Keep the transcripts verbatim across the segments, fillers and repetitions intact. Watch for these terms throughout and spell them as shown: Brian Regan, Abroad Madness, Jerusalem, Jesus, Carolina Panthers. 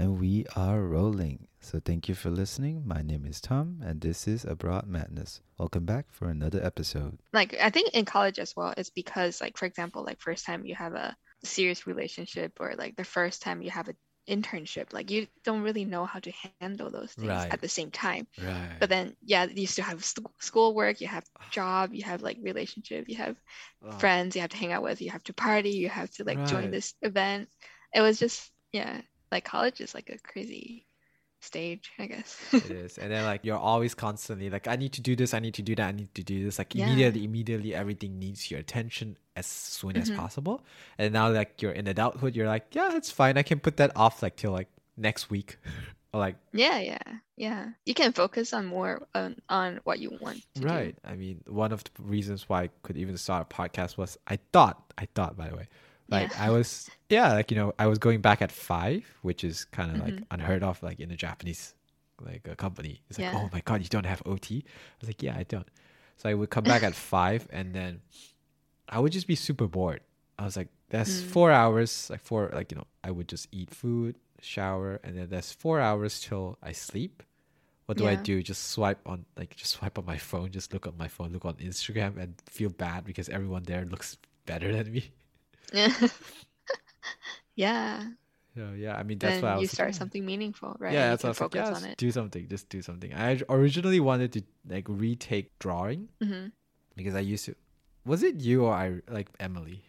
and we are rolling. So thank you for listening. My name is Tom, and this is Abroad Madness. Welcome back for another episode. Like, I think in college as well, it's because, like, for example, like, first time you have a serious relationship, or like the first time you have an internship, like, you don't really know how to handle those things right. at the same time. Right. But then, yeah, you still have st- schoolwork, you have job, you have like relationship, you have oh. friends you have to hang out with, you have to party, you have to like right. join this event. It was just, yeah, like college is like a crazy stage, I guess. It is. And then like you're always constantly like, I need to do this, I need to do that, I need to do this. Like yeah. immediately, immediately everything needs your attention as soon mm-hmm. as possible. And now like you're in adulthood, you're like, yeah, it's fine. I can put that off like till like next week. or like Yeah, yeah. Yeah. You can focus on more on, on what you want to right. do. I mean, one of the reasons why I could even start a podcast was I thought, I thought by the way. Like yeah. I was, yeah, like, you know, I was going back at five, which is kind of mm-hmm. like unheard of, like in a Japanese, like a company. It's yeah. like, oh my God, you don't have O T? I was like, yeah, I don't. So I would come back at five and then I would just be super bored. I was like, that's mm. four hours, like four, like, you know, I would just eat food, shower, and then that's four hours till I sleep. What do yeah. I do? Just swipe on, like just swipe on my phone, just look on my phone, look on Instagram and feel bad because everyone there looks better than me. yeah yeah so, yeah I mean that's then why I was you start like, something meaningful right yeah that's what I was like, yeah, on it. do something just do something I originally wanted to like retake drawing mm-hmm. because I used to was it you or I like Emily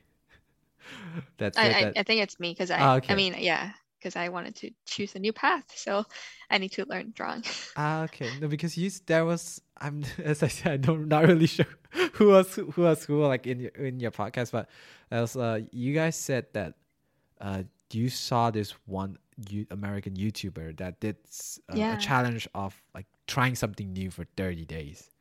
that's I, that, I, I think it's me because I oh, okay. I mean yeah because I wanted to choose a new path, so I need to learn drawing. Ah, okay. No, because you there was I'm as I said, I'm not really sure who was who was who like in your, in your podcast, but that was uh, you guys said that uh, you saw this one U- American YouTuber that did uh, yeah. a challenge of like trying something new for thirty days.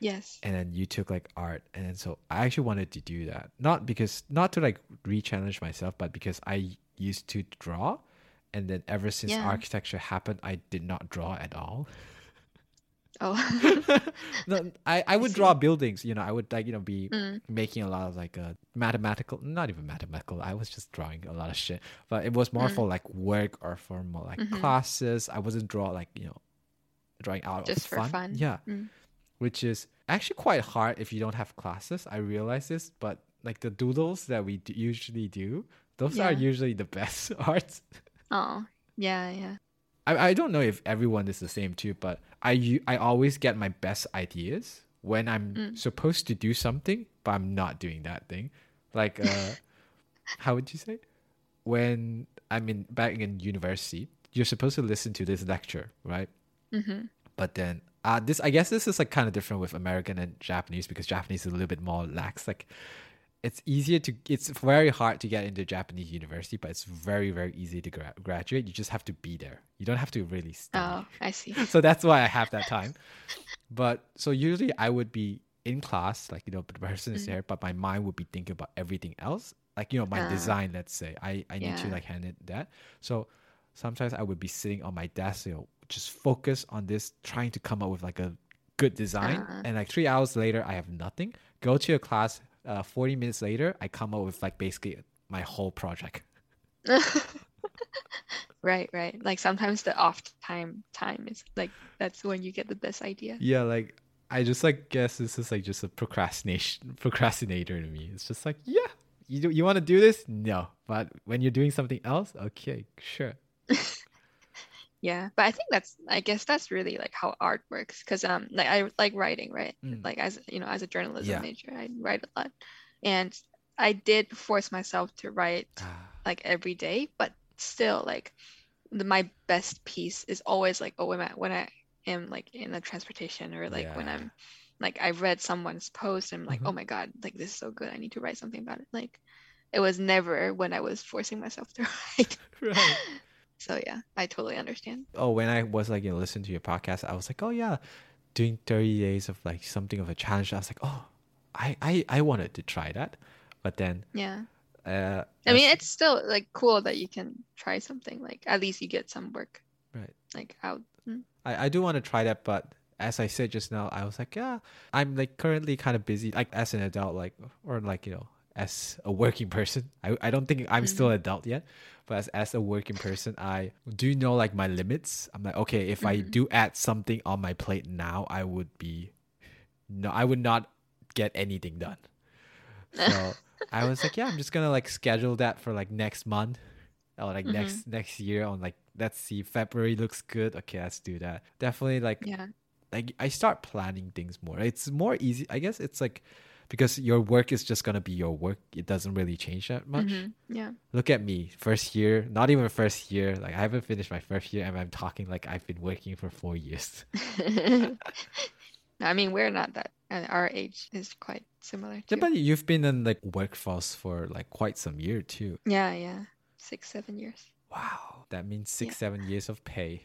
Yes. And then you took like art, and then so I actually wanted to do that, not because not to like re-challenge myself, but because I used to draw. And then ever since yeah. architecture happened, I did not draw at all. Oh, no, I, I would I draw buildings. You know, I would like you know be mm. making a lot of like a mathematical, not even mathematical. I was just drawing a lot of shit, but it was more mm. for like work or for more like mm-hmm. classes. I wasn't draw like you know, drawing out just for fun. fun. Yeah, mm. which is actually quite hard if you don't have classes. I realize this, but like the doodles that we d- usually do, those yeah. are usually the best arts. Oh, yeah, yeah. I, I don't know if everyone is the same too, but I, you, I always get my best ideas when I'm mm. supposed to do something, but I'm not doing that thing. Like, uh, how would you say? When I'm in, back in university, you're supposed to listen to this lecture, right? Mm-hmm. But then, uh, this I guess this is like kind of different with American and Japanese because Japanese is a little bit more lax. Like, It's easier to, it's very hard to get into Japanese university, but it's very, very easy to gra- graduate. You just have to be there. You don't have to really study. Oh, I see. So that's why I have that time. But so usually I would be in class, like, you know, the person is mm. there, but my mind would be thinking about everything else. Like, you know, my uh, design, let's say, I, I yeah. need to like hand it that. So sometimes I would be sitting on my desk, you know, just focus on this, trying to come up with like a good design. Uh, and like three hours later, I have nothing. Go to your class. Uh, forty minutes later, I come up with like basically my whole project. right, right. Like sometimes the off time time is like that's when you get the best idea. Yeah, like I just like guess this is like just a procrastination procrastinator to me. It's just like yeah, you do, you want to do this? No, but when you're doing something else, okay, sure. Yeah, but I think that's I guess that's really like how art works because um like I like writing, right? Mm. Like as you know, as a journalism yeah. major, I write a lot, and I did force myself to write like every day, but still like the, my best piece is always like oh when I when I am like in a transportation or like yeah. when I'm like I read someone's post and I'm like mm-hmm. oh my God, like this is so good, I need to write something about it. Like it was never when I was forcing myself to write. Right. So yeah, I totally understand. Oh, when I was like, you know, listening to your podcast, I was like, oh yeah, doing thirty days of like something of a challenge. I was like, oh, I I, I wanted to try that. But then... Yeah. Uh, I mean, it's still like cool that you can try something. Like at least you get some work. Right. Like out. Mm. I, I do want to try that. But as I said just now, I was like, yeah, I'm like currently kind of busy like as an adult, like or like, you know, as a working person. I, I don't think I'm mm-hmm. still an adult yet. But as, as a working person, I do know like my limits. I'm like, okay, if mm-hmm. I do add something on my plate now, I would be no, I would not get anything done. So I was like, yeah, I'm just gonna like schedule that for like next month or like mm-hmm. next next year. On like, let's see, February looks good. Okay, let's do that. Definitely like, yeah. like I start planning things more. It's more easy, I guess. It's like, because your work is just going to be your work. It doesn't really change that much. Mm-hmm. Yeah. Look at me. First year, not even first year. Like I haven't finished my first year and I'm talking like I've been working for four years. I mean, we're not that. And our age is quite similar. Too. Yeah, but you've been in like workforce for like quite some year too. Yeah, yeah. Six, seven years. Wow. That means six, yeah. seven years of pay.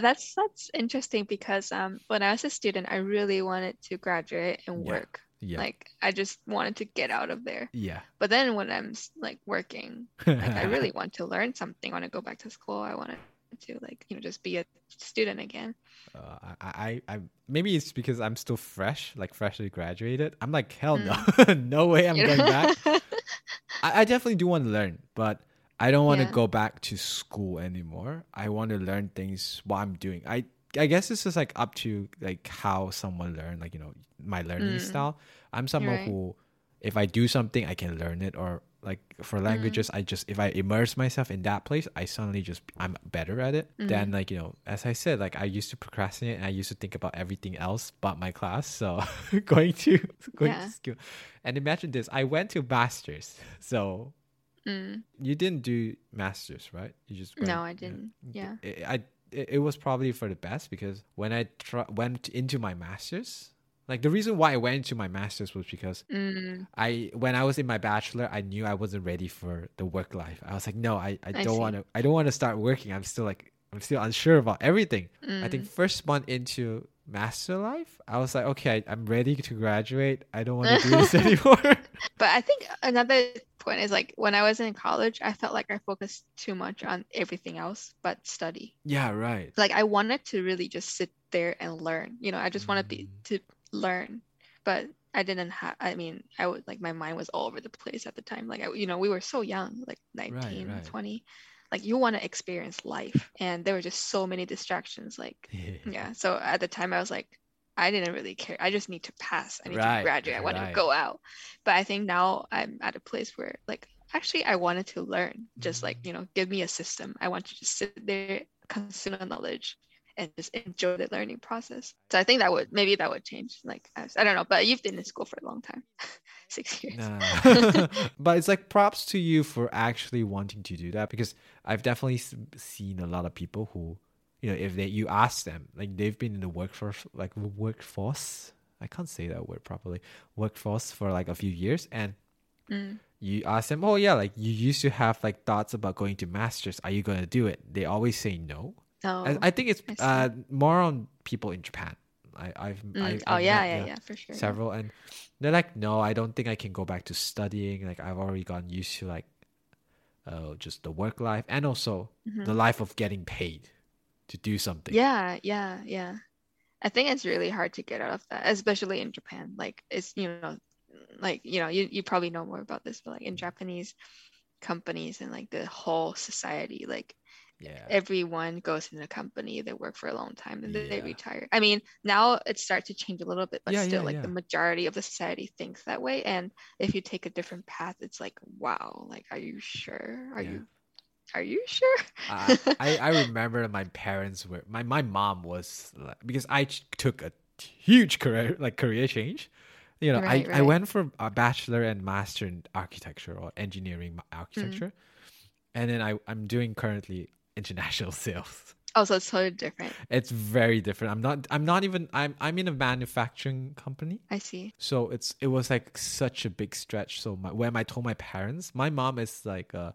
That's that's interesting because um when I was a student, I really wanted to graduate and yeah. work. Yeah. Like I just wanted to get out of there. Yeah. But then when I'm like working, like I really want to learn something. I want to go back to school. I want to like, you know, just be a student again. Uh, I, I I maybe it's because I'm still fresh, like freshly graduated. I'm like, hell mm. no, no way I'm you going know? back. I, I definitely do want to learn, but I don't want yeah. to go back to school anymore. I want to learn things while I'm doing. I I guess it's just like up to like how someone learn, like, you know, my learning mm. style. I'm someone right. who, if I do something, I can learn it. Or like for languages, mm. I just, if I immerse myself in that place, I suddenly just, I'm better at it. Mm. Then like, you know, as I said, like I used to procrastinate and I used to think about everything else but my class. So going to, going yeah. to school. And imagine this, I went to master's. So... Mm. You didn't do masters, right? You just went, no, I didn't. You know, yeah, it, I it, it was probably for the best because when I tr- went into my masters, like the reason why I went into my masters was because mm. I when I was in my bachelor, I knew I wasn't ready for the work life. I was like, no, I I don't want to. I don't want to start working. I'm still like I'm still unsure about everything. Mm. I think first month into master life, I was like, okay, I, I'm ready to graduate. I don't want to do this anymore. But I think another point is like when I was in college, I felt like I focused too much on everything else but study. Yeah, right. Like I wanted to really just sit there and learn. You know, I just mm. wanted be, to learn, but I didn't have. I mean, I would like my mind was all over the place at the time. Like I, you know, we were so young, like nineteen, right, right. twenty. Like you want to experience life, and there were just so many distractions. Like yeah. yeah. So at the time, I was like, I didn't really care. I just need to pass. I need right, to graduate. I want right. to go out. But I think now I'm at a place where like, actually I wanted to learn, just mm-hmm. like, you know, give me a system. I want to just sit there, consume knowledge and just enjoy the learning process. So I think that would, maybe that would change. Like, I, was, I don't know, but you've been in school for a long time, six years. No. But it's like props to you for actually wanting to do that, because I've definitely seen a lot of people who, you know, if they you ask them, like they've been in the workforce, like workforce, I can't say that word properly, workforce for like a few years, and mm. you ask them, oh yeah, like you used to have like thoughts about going to masters. Are you going to do it? They always say no. No, I, I think it's I uh, more on people in Japan. I, I've mm. I, oh I've yeah, met, yeah, yeah, yeah, for sure. Several, yeah. And they're like, no, I don't think I can go back to studying. Like I've already gotten used to like, oh, uh, just the work life and also mm-hmm. the life of getting paid to do something. Yeah, yeah, yeah. I think it's really hard to get out of that, especially in Japan. Like it's, you know, like, you know, you, you probably know more about this, but like in Japanese companies and like the whole society, like yeah. everyone goes in a company, they work for a long time and then yeah. they retire. I mean, now it starts to change a little bit, but yeah, still yeah, like yeah. the majority of the society thinks that way. And if you take a different path, it's like, wow, like, are you sure? Are yeah. you Are you sure? uh, I, I remember my parents were, my, my mom was, like, because I ch- took a huge career, like career change. You know, right, I, right. I went for a bachelor and master in architecture or engineering architecture. Mm-hmm. And then I, I'm doing currently international sales. Oh, so it's totally different. It's very different. I'm not, I'm not even, I'm, I'm in a manufacturing company. I see. So it's, it was like such a big stretch. So my, when I told my parents, my mom is like a,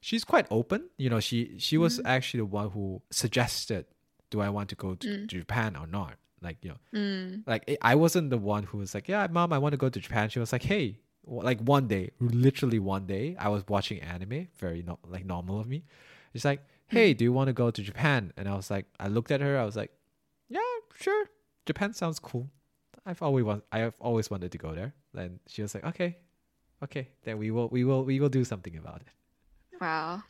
she's quite open. You know, she, she was mm. actually the one who suggested, do I want to go to, mm. to Japan or not? Like, you know, mm. like it, I wasn't the one who was like, yeah, mom, I want to go to Japan. She was like, hey, like one day, literally one day, I was watching anime, very no, like normal of me. She's like, hey, do you want to go to Japan? And I was like, I looked at her. I was like, yeah, sure. Japan sounds cool. I've always, want, I've always wanted to go there. And she was like, okay. okay, then we will we will we will do something about it. Wow.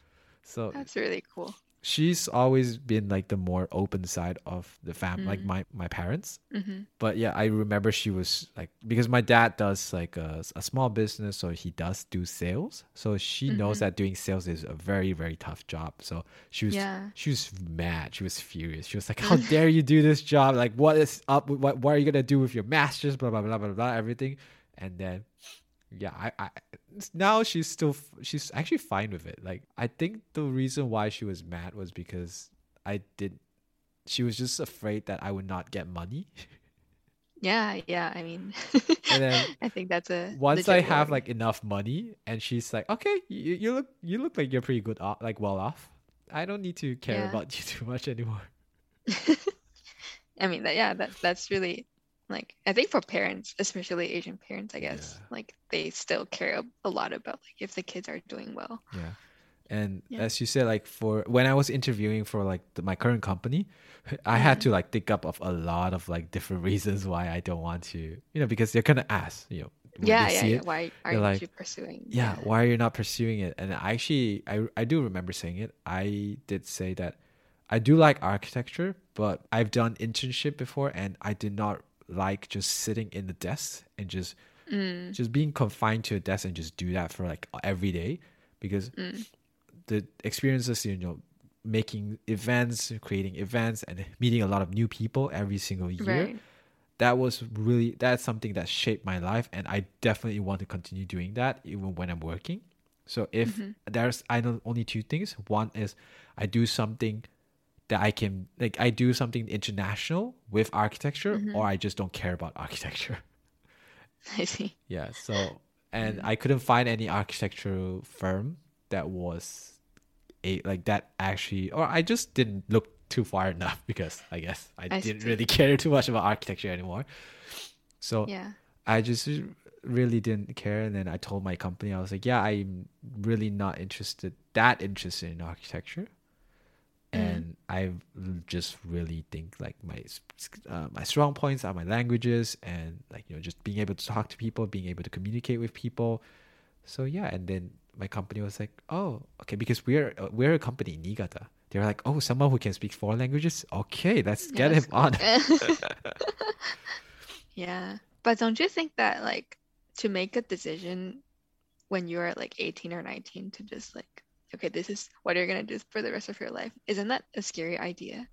So that's really cool. She's always been like the more open side of the family, mm-hmm. like my, my parents. Mm-hmm. But yeah, I remember she was like, because my dad does like a, a small business, so he does do sales. So she mm-hmm. knows that doing sales is a very, very tough job. So she was yeah. she was mad. She was furious. She was like, how dare you do this job? Like, what is up? What, what are you going to do with your master's? Blah, blah, blah, blah, blah, everything. And then... yeah, I, I now she's still she's actually fine with it. Like, I think the reason why she was mad was because I did she was just afraid that I would not get money. Yeah, yeah. I mean, and then I think that's a once I have like enough money, and she's like, okay, you, you look you look like you're pretty good off, like well off. I don't need to care yeah. about you too much anymore. I mean, that, yeah, that that's really. Like, I think for parents, especially Asian parents, I guess, yeah. like, they still care a lot about, like, if the kids are doing well. Yeah. And yeah. as you said, like, for when I was interviewing for, like, the, my current company, I yeah. had to, like, think up of a lot of, like, different reasons why I don't want to, you know, because they're going to ask, you know. Yeah, yeah, yeah. Why aren't like, you pursuing? Yeah, yeah, why are you not pursuing it? And I actually, I, I do remember saying it. I did say that I do like architecture, but I've done internship before, and I did not like just sitting in the desk and just mm. just being confined to a desk and just do that for like every day, because mm. the experiences, you know, making events, creating events, and meeting a lot of new people every single year, right. that was really that's something that shaped my life, and I definitely want to continue doing that even when I'm working. So if mm-hmm. there's I know only two things. One is I do something that I can, like, I do something international with architecture, mm-hmm. or I just don't care about architecture. I see. Yeah, so, and mm-hmm. I couldn't find any architectural firm that was, a like, that actually, or I just didn't look too far enough, because I guess I, I didn't see. really care too much about architecture anymore. So, yeah. I just really didn't care, and then I told my company, I was like, yeah, I'm really not interested, that interested in architecture. And I just really think like my uh, my strong points are my languages, and like, you know, just being able to talk to people, being able to communicate with people. So yeah, and then my company was like, oh, okay, because we're we're a company in Niigata. They're like, oh, someone who can speak four languages. Okay, let's get yeah, him cool. on. Yeah, but don't you think that like to make a decision when you're like eighteen or nineteen to just like, okay, this is what you're going to do for the rest of your life. Isn't that a scary idea?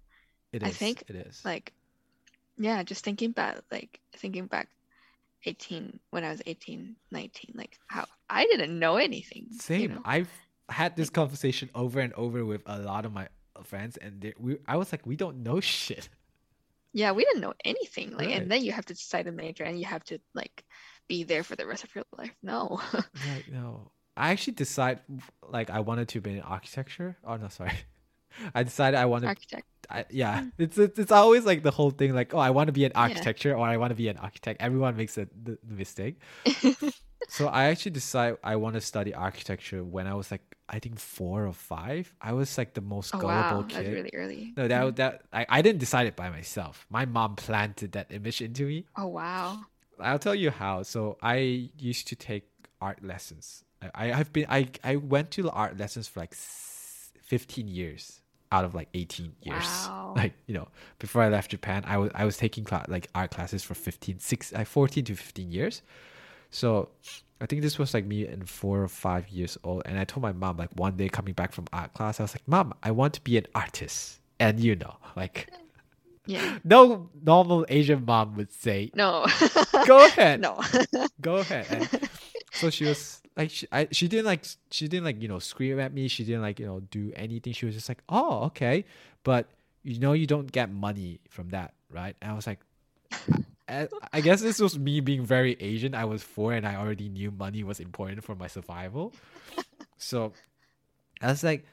It is. I think it is. Like, yeah, just thinking back, like thinking back eighteen, when I was eighteen, nineteen, like how I didn't know anything. Same. You know? I've had this like, conversation over and over with a lot of my friends, and they, we, I was like, we don't know shit. Yeah, we didn't know anything. Like, right. And then you have to decide a major, and you have to like be there for the rest of your life. No. Right, no. I actually decided, like, I wanted to be in architecture. Oh, no, sorry. I decided I wanted... Architect. I, yeah. Mm. It's, it's it's always, like, the whole thing, like, oh, I want to be an architecture yeah. or I want to be an architect. Everyone makes a, the, the mistake. So I actually decided I want to study architecture when I was, like, I think four or five. I was, like, the most oh, gullible wow. kid. That's really early. No, that, mm. that I, I didn't decide it by myself. My mom planted that image into me. Oh, wow. I'll tell you how. So I used to take art lessons. I have been I, I went to art lessons for like fifteen years out of like eighteen years. Wow. Like, you know, before I left Japan, I was I was taking cl- like art classes for fifteen, six, like fourteen to fifteen years. So I think this was like me in four or five years old, and I told my mom like one day coming back from art class, I was like, Mom, I want to be an artist, and you know, like. Yeah. No normal Asian mom would say no. Go ahead. No. Go ahead. And so she was like, she, I, she didn't like she didn't like you know scream at me. She didn't like you know do anything. She was just like, oh, okay, but you know you don't get money from that, right? And I was like, I, I guess this was me being very Asian. I was four and I already knew money was important for my survival. So I was like,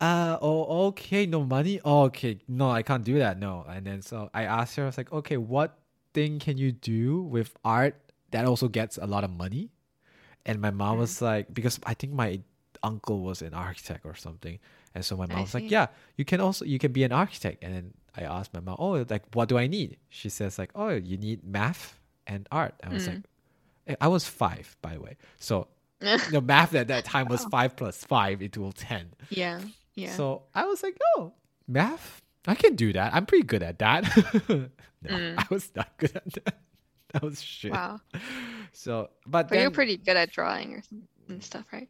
uh oh okay, no money. Oh, okay, no, I can't do that. No. And then so I asked her, I was like, okay, what thing can you do with art that also gets a lot of money? And my mom mm. was like, because I think my uncle was an architect or something. And so my mom I was see. like, yeah, you can also, you can be an architect. And then I asked my mom, oh, like, what do I need? She says like, oh, you need math and art. I was mm. like, I was five, by the way. So the math at that time was oh. five plus five equals ten. Yeah, yeah. So I was like, oh, math, I can do that. I'm pretty good at that. No, mm. I was not good at that. That was shit. Wow. So, but, but then, you're pretty good at drawing or and stuff, right?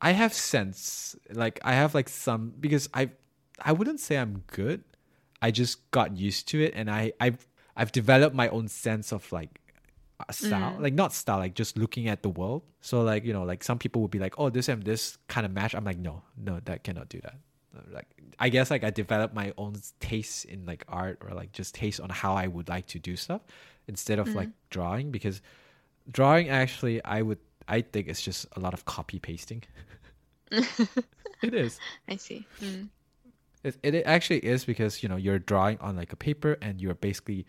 I have sense. Like I have like some because I, I wouldn't say I'm good. I just got used to it, and I I've I've developed my own sense of like style, mm. like not style, like just looking at the world. So like, you know, like some people would be like, oh, this and this kind of match. I'm like, no, no, that cannot do that. Like I guess like I developed my own taste in like art or like just taste on how I would like to do stuff instead of mm. like drawing, because drawing actually I would I think it's just a lot of copy pasting. It is. I see. Mm. It, it it actually is, because you know you're drawing on like a paper and you're basically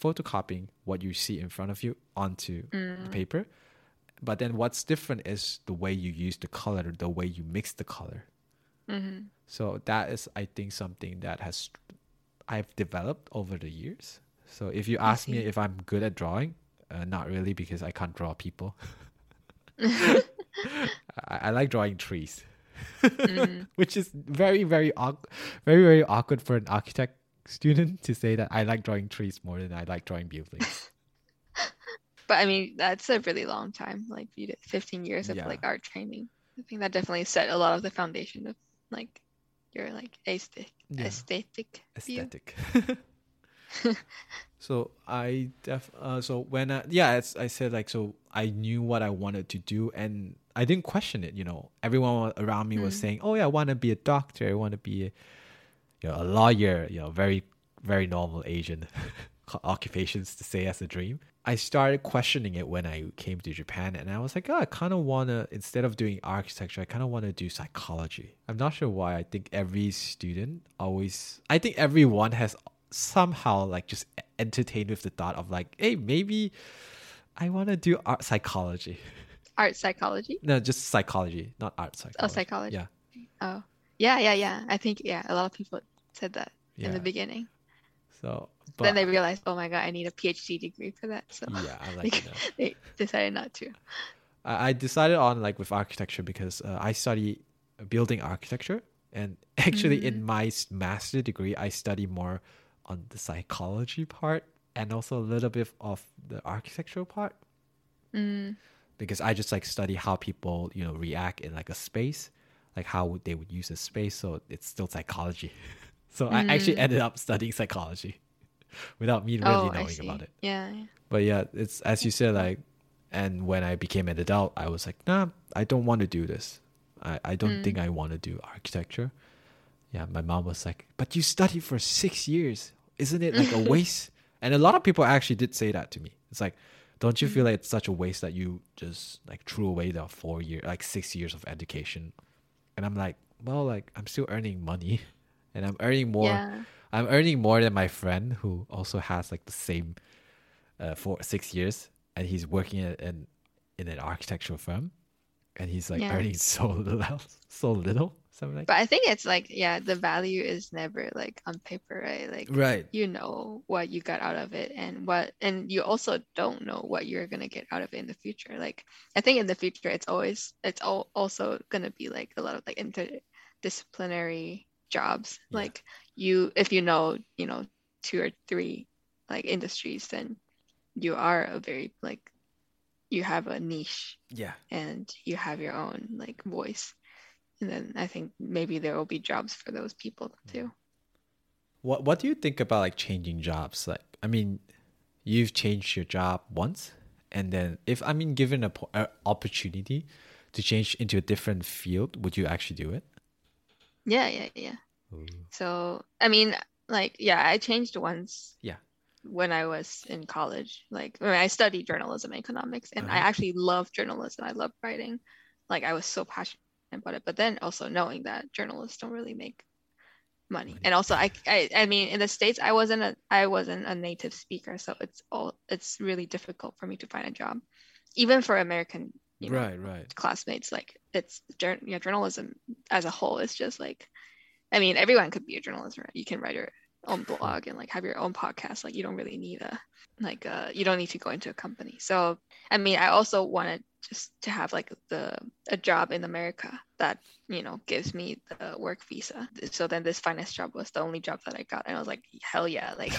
photocopying what you see in front of you onto mm. the paper. But then what's different is the way you use the color, the way you mix the color. Mm-hmm. So that is, I think, something that has I've developed over the years. So if you ask me if I'm good at drawing, uh, not really, because I can't draw people. I, I like drawing trees, mm. which is very, very, very, very awkward for an architect student to say that I like drawing trees more than I like drawing buildings. But I mean, that's a really long time. Like you did fifteen years of yeah. like art training. I think that definitely set a lot of the foundation of like your like aesthetic, yeah. aesthetic, aesthetic. So I def uh, so when I, yeah, it's, I said like so I knew what I wanted to do and I didn't question it. You know, everyone around me mm. was saying, "Oh yeah, I want to be a doctor. I want to be, a, you know, a lawyer." You know, very very normal Asian occupations to say as a dream. I started questioning it when I came to Japan, and I was like, oh, I kind of want to, instead of doing architecture, I kind of want to do psychology. I'm not sure why. I think every student always, I think everyone has somehow like just entertained with the thought of like, hey, maybe I want to do art psychology. Art psychology? No, just psychology, not art psychology. Oh, psychology. Yeah. Oh, yeah, yeah, yeah. I think, yeah, a lot of people said that yeah. in the beginning. So but, then they realized, oh my god, I need a P H D degree for that. So yeah, I like they, they decided not to. I decided on like with architecture because uh, I study building architecture, and actually mm-hmm. in my master degree, I study more on the psychology part and also a little bit of the architectural part. Mm. Because I just like study how people, you know, react in like a space, like how they would use a space. So it's still psychology. So I mm. actually ended up studying psychology without me really oh, knowing about it. Yeah, yeah. But yeah, it's as you said, like, and when I became an adult, I was like, nah, I don't want to do this. I, I don't mm. think I want to do architecture. Yeah, my mom was like, but you studied for six years. Isn't it like a waste? And a lot of people actually did say that to me. It's like, don't you feel like it's such a waste that you just like threw away the four year, like six years of education? And I'm like, well, like I'm still earning money. And I'm earning more. Yeah. I'm earning more than my friend who also has like the same uh, four six years, and he's working in in, in an architectural firm, and he's like yeah. earning so little, so little. Something like. But I think it's like yeah, the value is never like on paper, right? Like right. you know what you got out of it, and what, and you also don't know what you're gonna get out of it in the future. Like I think in the future, it's always it's all also gonna be like a lot of like interdisciplinary jobs yeah. like you if you know you know two or three like industries, then you are a very like you have a niche yeah and you have your own like voice, and then I think maybe there will be jobs for those people too. What what do you think about like changing jobs? Like I mean, you've changed your job once, and then if I mean given a, a opportunity to change into a different field, would you actually do it? Yeah, yeah, yeah. Ooh. So, I mean, like, yeah, I changed once. Yeah. When I was in college, like, I, mean, I studied journalism and economics, and uh-huh. I actually loved journalism. I loved writing. Like, I was so passionate about it. But then also knowing that journalists don't really make money, money. and also, I, I, I mean, in the States, I wasn't a, I wasn't a native speaker, so it's all, it's really difficult for me to find a job, even for American. You know, right, right. classmates, like it's you know, journalism as a whole is just like, I mean, everyone could be a journalist, right? You can write your own blog and like have your own podcast. Like you don't really need a like uh you don't need to go into a company. So I mean, I also wanted just to have like the a job in America that, you know, gives me the work visa. So then this finance job was the only job that I got, and I was like, hell yeah, like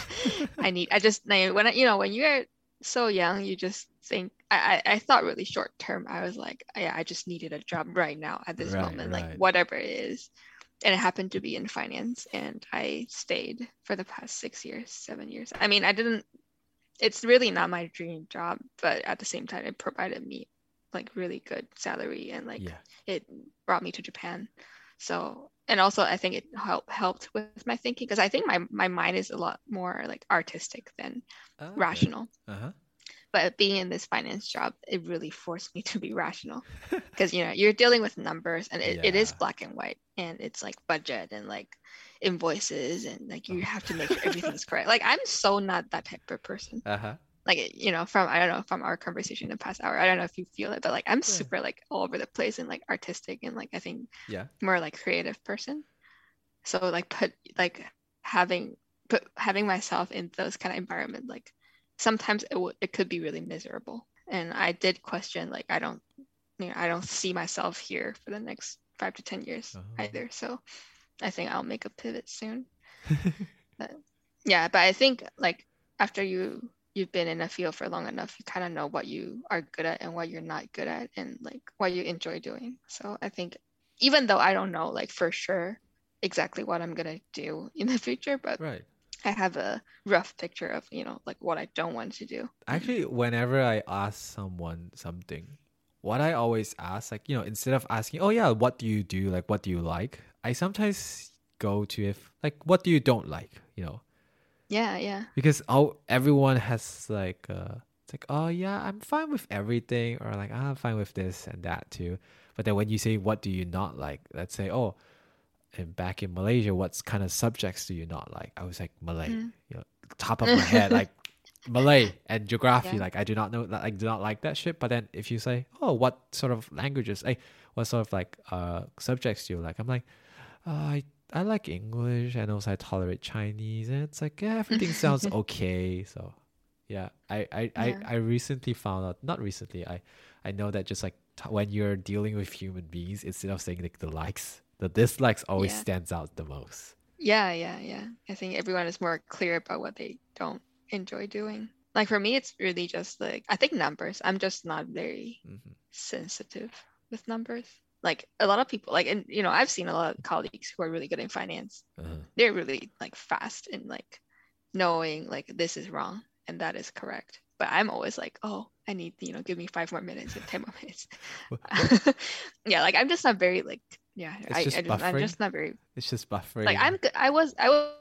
I need I just when I, you know when you're so young, you just think I, I I thought really short term. I was like, yeah, I just needed a job right now at this right, moment right. like whatever it is. And it happened to be in finance, and I stayed for the past six years seven years. I mean, I didn't it's really not my dream job, but at the same time it provided me like really good salary, and like yeah. it brought me to Japan. So, and also I think it helped helped with my thinking, because I think my, my mind is a lot more like artistic than oh, rational. Okay. Uh-huh. But being in this finance job, it really forced me to be rational, because you know you're dealing with numbers, and it, yeah. it is black and white, and it's like budget and like invoices, and like you oh. have to make sure everything's correct. Like I'm so not that type of person. Uh-huh. Like, you know, from, I don't know, from our conversation in the past hour, I don't know if you feel it, but like, I'm yeah. super like all over the place, and like artistic, and like, I think yeah. more like creative person. So like put, like having, put having myself in those kind of environment, like sometimes it w- it could be really miserable. And I did question, like, I don't, you know, I don't see myself here for the next five to ten years uh-huh. either. So I think I'll make a pivot soon. But, yeah. But I think like after you, you've been in a field for long enough, you kind of know what you are good at and what you're not good at, and like what you enjoy doing. So I think, even though I don't know like for sure exactly what I'm gonna do in the future, but right. I have a rough picture of, you know, like what I don't want to do. Actually, whenever I ask someone something, what I always ask, like, you know, instead of asking, oh yeah, what do you do, like what do you like, I sometimes go to if like what do you don't like, you know. Yeah, yeah. Because all, everyone has like, uh, it's like, oh yeah, I'm fine with everything, or like, oh, I'm fine with this and that too. But then when you say, what do you not like? Let's say, oh, and back in Malaysia, what kind of subjects do you not like? I was like, Malay, mm. you know, top of my head, like Malay and geography. Yeah. Like I do not know, like do not like that shit. But then if you say, oh, what sort of languages, like what sort of like uh subjects do you like? I'm like, uh, I. I like English, and also I tolerate Chinese, and it's like, yeah, everything sounds okay. So yeah, I I, yeah. I I recently found out, not recently, I, I know that just like t- when you're dealing with human beings, instead of saying like the likes, the dislikes always yeah. stands out the most. Yeah, yeah, yeah. I think everyone is more clear about what they don't enjoy doing. Like for me, it's really just like, I think numbers, I'm just not very mm-hmm. sensitive with numbers. Like a lot of people, like, and you know, I've seen a lot of colleagues who are really good in finance. Uh-huh. They're really like fast in like knowing like this is wrong and that is correct. But I'm always like, oh, I need, you know, give me five more minutes and ten more minutes. Yeah, like I'm just not very like, yeah, I, just I don't, I'm just not very. It's just buffering. Like I'm good. I was I was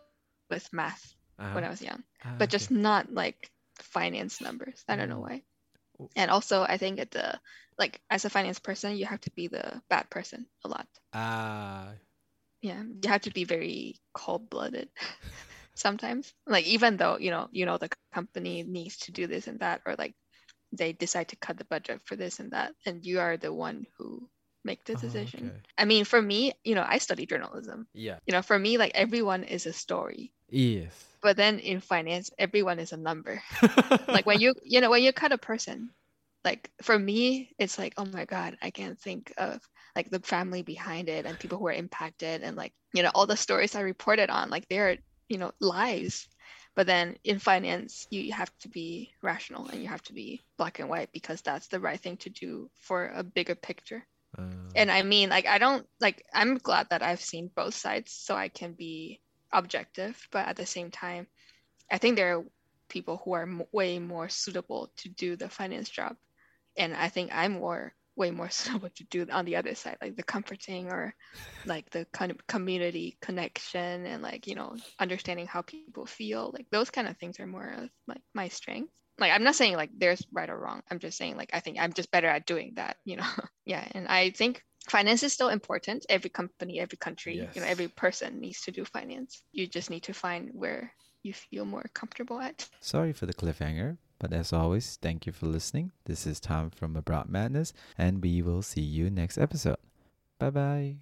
with math uh-huh. when I was young, uh-huh. but just not like finance numbers. I don't know why. And also, I think at the like as a finance person, you have to be the bad person a lot. Ah, uh, yeah, you have to be very cold-blooded sometimes. Like even though you know, you know, the company needs to do this and that, or like they decide to cut the budget for this and that, and you are the one who make the decision. Oh, okay. I mean, for me, you know, I study journalism. Yeah, you know, for me, like everyone is a story. Yes. But then in finance, everyone is a number. Like when you, you know, when you cut a person, like for me, it's like, oh my God, I can't think of like the family behind it and people who are impacted. And like, you know, all the stories I reported on, like they're, you know, lies. But then in finance, you have to be rational and you have to be black and white, because that's the right thing to do for a bigger picture. Uh... And I mean, like, I don't like, I'm glad that I've seen both sides so I can be objective, but at the same time I think there are people who are m- way more suitable to do the finance job, and I think I'm more way more suitable to do on the other side, like the comforting or like the kind of community connection and like, you know, understanding how people feel. Like those kind of things are more of like my strength. Like I'm not saying like there's right or wrong, I'm just saying like I think I'm just better at doing that, you know. Yeah, and I think finance is still important. Every company, every country, yes. you know, every person needs to do finance. You just need to find where you feel more comfortable at. Sorry for the cliffhanger, but as always, thank you for listening. This is Tom from Abroad Madness, and we will see you next episode. Bye-bye.